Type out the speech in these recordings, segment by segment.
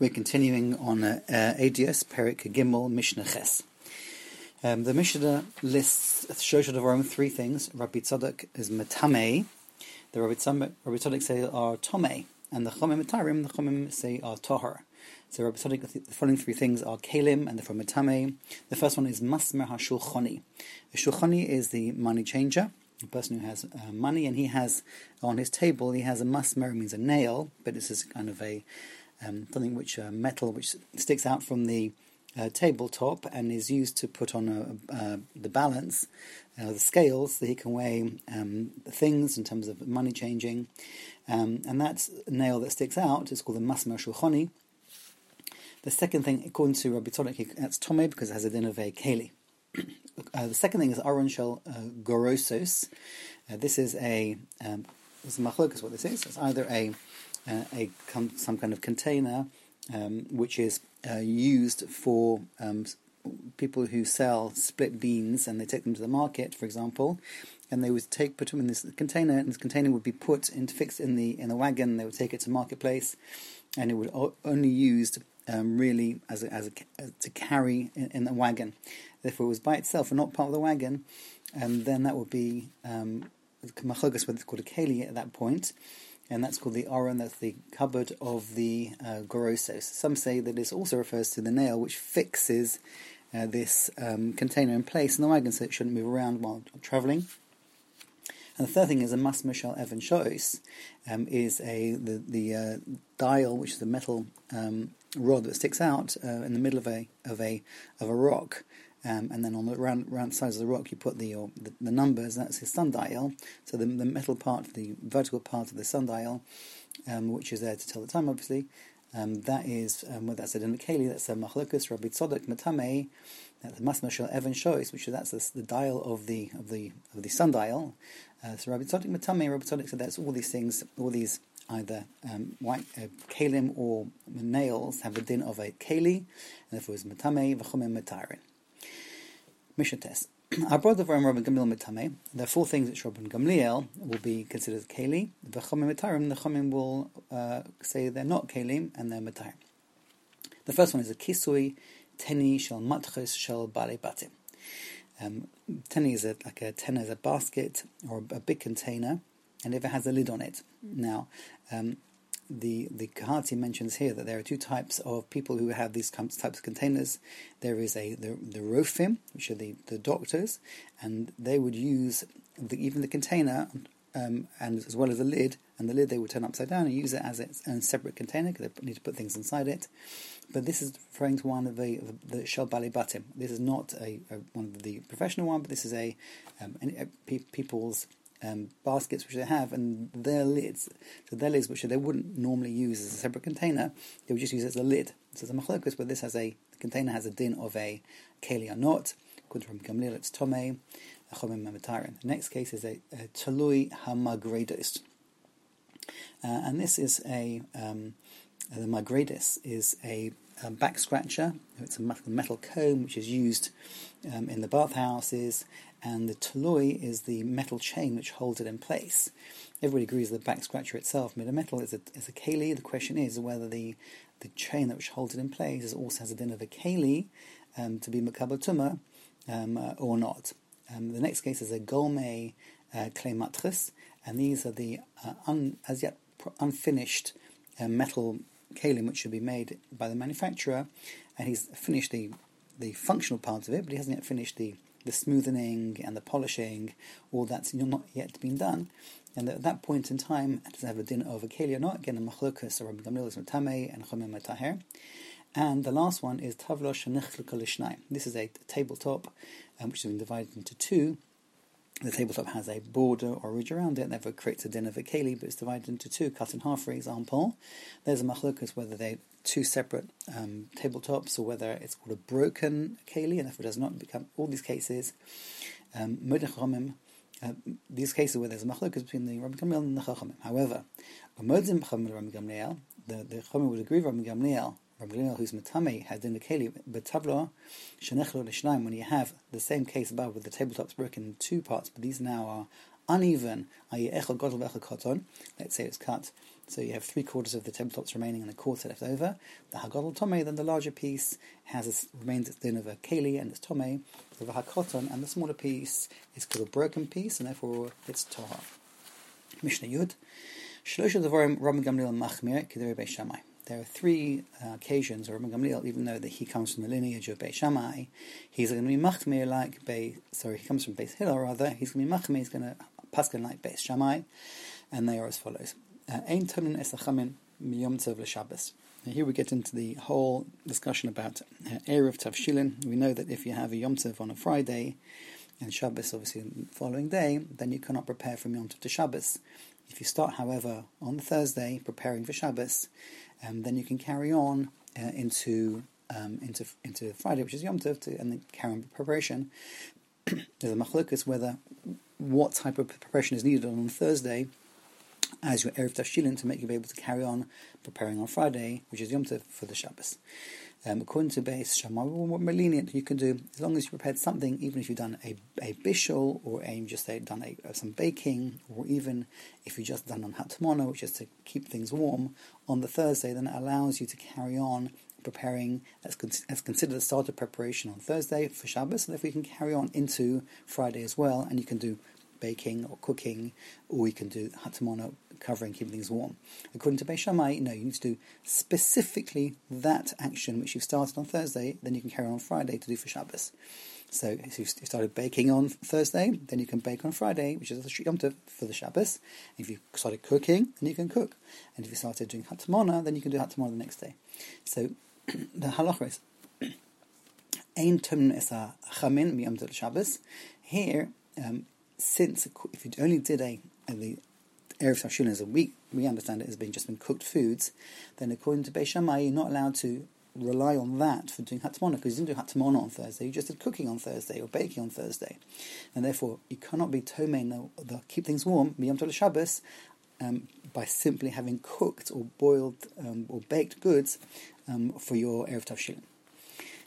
We're continuing on ADS Perik Gimel Mishnah Ches. The Mishnah lists Shoshet Devarim, three things. Rabbi Tzadok is Metamei. The Rabbi Tzadok say are Tomei, and the Chomei Metarim, the Chomei say are Tohar. So Rabbi Tzadok, the following three things are Kelim, and they're from Metamei. The first one is masma hashulchoni. A shulchoni is the money changer, a person who has money, and he has on his table he has a masmer, means a nail, but this is kind of a something which metal which sticks out from the tabletop and is used to put on the balance, the scales, so he can weigh things in terms of money changing, and that nail that sticks out is called the masma shulchoni. The second thing, according to Rabbi Tzadok, that's Tomei because it has a din of a keili. The second thing is Aronchel Gorosos. This is a Machlok is what this is. It's either some kind of container which is used for people who sell split beans, and they take them to the market, for example, and they would put them in this container, and this container would be fixed in the wagon, and they would take it to marketplace, and it would only used really as to carry in the wagon. If it was by itself and not part of the wagon, then that would be Machlok, what it's called a keili at that point. And that's called the Oron, that's the cupboard of the Gorosos. Some say that this also refers to the nail which fixes this container in place in the wagon so it shouldn't move around while travelling. And the third thing is a masma shel evan shois, is the dial, which is a metal rod that sticks out in the middle of a rock. And then on the round sides of the rock, you put the numbers. That's his sundial. So the metal part, the vertical part of the sundial, which is there to tell the time, obviously. That is whether that's a din keili, that's a machlokus. Rabbi Tzadok Metamei, that's the masma shel evan shois, which is the dial of the sundial. So Rabbi Tzadok Metamei, Rabbi Tzadok said that's all these things, all these either white kelim or nails have a din of a keili, and therefore it's Metamei v'chomei metarin. Mishnah test. Our brother from Robin Gamliel Metame, there are four things which Rabban Gamliel will be considered keili. The Chomim Metarim, the Chomim will say they're not kelim and they're Metarim. The first one is a kisui, teni shel matches shalbalibatim. Teni is like a tenner, is a basket or a big container, and if it has a lid on it. Now, the Kahati mentions here that there are two types of people who have these types of containers. There is the rofim, which are the doctors, and they would use even the container and as well as the lid, and the lid they would turn upside down and use it as its own separate container because they need to put things inside it. But this is referring to one of the shalbalibatim. This is not one of the professional one, but this is a people's baskets which they have, and their lids which they wouldn't normally use as a separate container, they would just use it as a lid. So it's a machlokus, but the container has a din of a keili or not. According to Gamliel, it's Tomei, Chomim Metarin. The next case is a Tolui Hamagredos, and this is the Magredis is a back scratcher. It's a metal comb which is used in the bathhouses, and the Tolui is the metal chain which holds it in place. Everybody agrees the back scratcher itself made of metal is a keili. The question is whether the chain that which holds it in place also has a din of a keili to be makabel tumah or not. The next case is a Chomei klamatres, and these are the unfinished metal kelim which should be made by the manufacturer, and he's finished the functional parts of it, but he hasn't yet finished the smoothing and the polishing. All that's not yet been done, and at that point in time, does it have a din of a keli or not? Again, the machlokus of Rabbi Gamliel is Metamei and Chomei Metaher. And the last one is tavlosh shenechlukah lishnayim. This is a tabletop which has been divided into two. The tabletop has a border or ridge around it, therefore creates a din of a keili, but it's divided into two, cut in half, for example. There's a machlokus whether they're two separate tabletops or whether it's called a broken keili, and therefore does not become all these cases. These cases where there's a machlokus between the Rabban Gamliel and the Chachamim. However, the Chachamim would agree with Rabban Gamliel. Rabbi Gamliel, who's Metamei, has din keili, but tavlo shenechlo lishnayim. When you have the same case above with the tabletops broken in two parts, but these now are uneven, i.e., echel gadol v'echel katon. Let's say it's cut So you have 3/4 of the table tops remaining and a quarter left over. The hagadol tomei, then the larger piece, remains its din of a keili and its tomei. The hakoton, and the smaller piece, is called a broken piece, and therefore it's tahor. Mishnah Yud. Shlosha devarim Rabban Gamliel and Machmir k'derei Beit Shammai. There are three occasions where Rabban Gamliel, even though that he comes from the lineage of Beit Shammai, he's going to be Machmir like Beit. Sorry, he comes from Beit Hillel rather. He's going to be Machmir. He's going to paskin like Beit Shammai, and they are as follows. Ein tonin es hachamin miyom tov l'shabbos. Here we get into the whole discussion about Erev Tavshilin. We know that if you have a Yom Tov on a Friday and Shabbos obviously the following day, then you cannot prepare from Yom Tov to Shabbos. If you start, however, on Thursday preparing for Shabbos, then you can carry on into Friday, which is Yom Tov, and then carry on preparation. There's a Machlok is whether what type of preparation is needed on Thursday as your Erev Tavshilin to make you be able to carry on preparing on Friday, which is Yom Tov, for the Shabbos. According to Beit Shammai, what more lenient you can do, as long as you prepared something, even if you've done a bishul, or some baking, or even if you just done on Hatamonah, which is to keep things warm, on the Thursday, then it allows you to carry on preparing. That's considered the start of preparation on Thursday for Shabbos, and if we can carry on into Friday as well, and you can do baking or cooking, or we can do Hatamonah, covering, keeping things warm. According to Beit Shammai, no, you need to do specifically that action which you've started on Thursday, then you can carry on Friday to do for Shabbos. So if you started baking on Thursday, then you can bake on Friday, which is the Yom Tov for the Shabbos. If you started cooking, then you can cook. And if you started doing Hatamonah, then you can do Hatamonah the next day. So the halacha is, Ein tonin es hachamin miyom tov l'shabbos. Here, since if you only did the Erev Tavshilin is a week, we understand it as being just been cooked foods, then according to Beit Shammai, you're not allowed to rely on that for doing Hatamonah, because you didn't do Hatamonah on Thursday, you just did cooking on Thursday, or baking on Thursday. And therefore, you cannot be Tomei, the keep things warm, Miyom Tov L'Shabbos, by simply having cooked or boiled or baked goods for your Erev Tavshilin.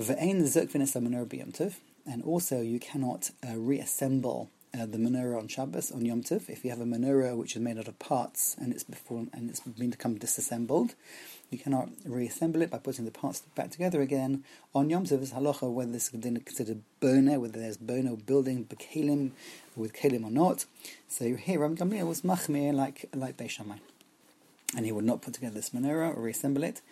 V'ein zok v'nes ha'menorah b'Yom Tov, and also you cannot reassemble the menorah on Shabbos, on Yom Tov. If you have a menorah which is made out of parts and it's been become disassembled, you cannot reassemble it by putting the parts back together again. On Yom Tov is halacha whether this is considered bona, whether there's bona building b'kelim with kelim or not. So here Rabban Gamliel was machmir like Beit Shammai, and he would not put together this menorah or reassemble it.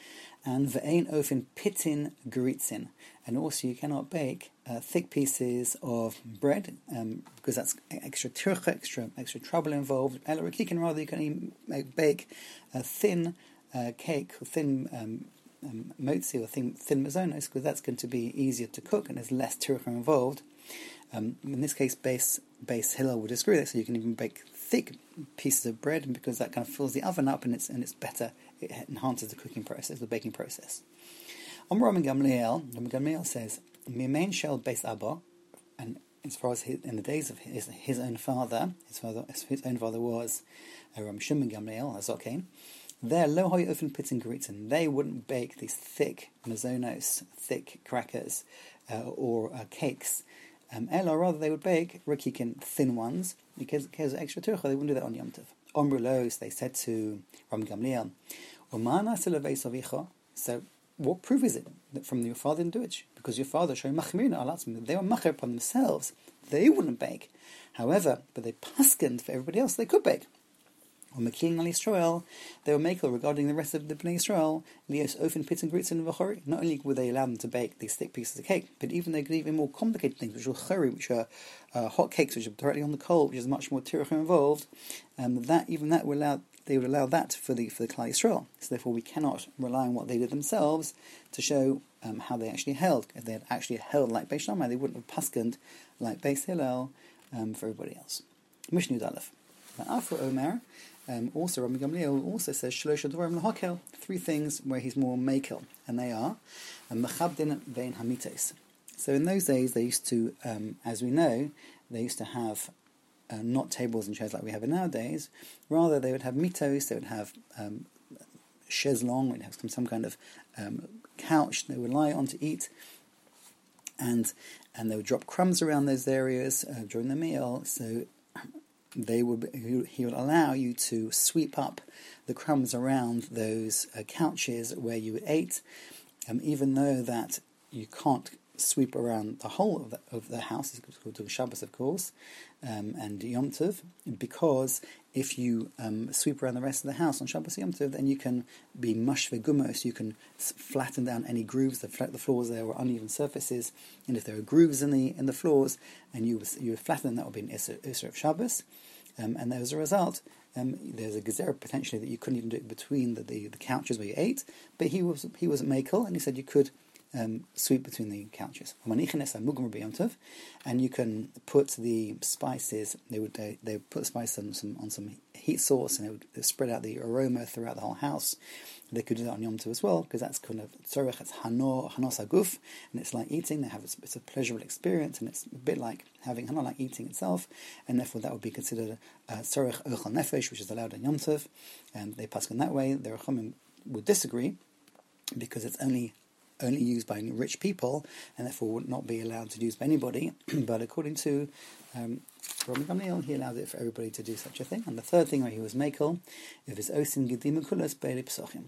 And ve'ein ofin pitin guritzin, and also you cannot bake thick pieces of bread because that's extra tircha, extra trouble involved. Elarikikin rather, you can bake a thin cake or thin motzi or thin mazonos, because that's going to be easier to cook and there's less tircha involved. In this case, Beit Hillel would disagree with it, so you can even bake thick pieces of bread because that kind of fills the oven up and it's better. It enhances the cooking process, the baking process. On Rabban Gamliel says, "Mimein shel beis abba," and as far as in the days of his own father was Shimon Gamliel, Hazokain. There lo hoy ofen pitin geritzin. They wouldn't bake these thick mazonos, thick crackers, or cakes. Or rather, they would bake rikikin, thin ones, because of extra turcha. They wouldn't do that on Yom Tov. Omru los, they said to Rabban Gamliel, "Oma nase lebeis avicha." So, what proof is it that from your father didn't do it? Because your father, showing machmirina alatzim, they were machir upon themselves. They wouldn't bake. However, but they paskined for everybody else. They could bake. Or mekilin al Yisrael, they were makel regarding the rest of the Bnei Yisrael. Lios ofen pits and grits and v'chori. Not only would they allow them to bake these thick pieces of cake, but even they could even more complicated things, which were chori, which are hot cakes, which are directly on the coal, which is much more tiruch involved. They would allow that for the Klal Yisrael. So therefore we cannot rely on what they did themselves to show how they actually held. If they had actually held like Beit Shammai, they wouldn't have paskined like Beit Hillel for everybody else. Mishnah Aleph. After Omer, also Rabban Gamliel also says Shlosha Dvarim L'Hakel, three things where he's more makel, and they are Mechabdin Vein Hamites. So in those days they used to, as we know, they used to have not tables and chairs like we have it nowadays. Rather, they would have mitos, they would have chaise longue, they'd have some kind of couch they would lie on to eat, and they would drop crumbs around those areas during the meal. So they would he would allow you to sweep up the crumbs around those couches where you ate, even though that you can't sweep around the whole of the house, during Shabbos of course, and Yom Tov, because if you sweep around the rest of the house on Shabbos Yom Tov, then you can be mashve gumos, you can flatten down any grooves, the floors there were uneven surfaces, and if there are grooves in the floors, and you would flatten them, that would be an Isra of Shabbos, and as a result, there's a gezerah potentially that you couldn't even do it between the couches where you ate, but he was makel, and he said you could sweep between the couches. And you can put the spices. They would put spices on some heat sauce, and it would spread out the aroma throughout the whole house. They could do that on Yom Tov as well, because that's kind of tzorech. It's hanos aguf, and it's like eating. It's a pleasurable experience, and it's a bit like having hana, like eating itself, and therefore that would be considered tzorech ochal nefesh, which is allowed on Yom Tov. They pass on that way. The Rechomim would disagree, because it's only used by rich people, and therefore would not be allowed to use by anybody. But according to Robin Gamliel, he allowed it for everybody to do such a thing. And the third thing where he was makel, if it's osin gedimakullas beili psochim,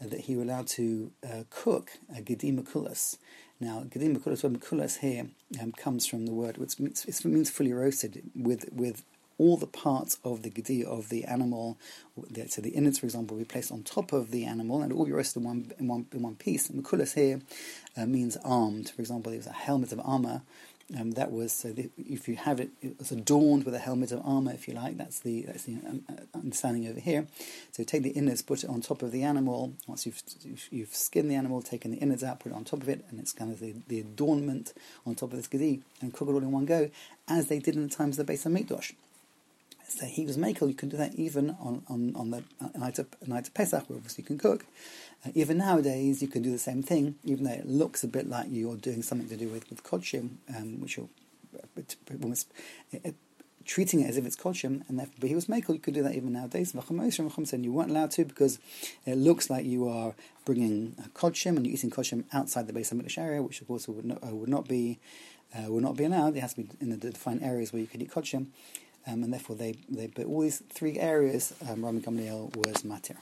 that he was allowed to cook a gedimakullas. Now, gedimakullas, word makullas here comes from the word, which means fully roasted with all the parts of the g'di of the animal, so the innards, for example, will be placed on top of the animal, and it will be roasted in one piece. Makulas here means armed. For example, there was a helmet of armor, that was if you have it, it was adorned with a helmet of armor, if you like. That's the understanding over here. So take the innards, put it on top of the animal. Once you've skinned the animal, taken the innards out, put it on top of it, and it's kind of the adornment on top of this g'di, and cook it all in one go, as they did in the times of the Beit Shammai. So he was makel. You can do that even on the night of Pesach, where obviously you can cook. Even nowadays, you can do the same thing, even though it looks a bit like you're doing something to do with kodshim, which you're almost treating it as if it's kodshim. And therefore, but he was makel. You could do that even nowadays. Machmir said you weren't allowed to, because it looks like you are bringing kodshim and you're eating kodshim outside the Beit Hamikdash area, which of course would not be allowed. It has to be in the defined areas where you can eat kodshim. And therefore, but all these three areas, Rabban Gamliel was matir.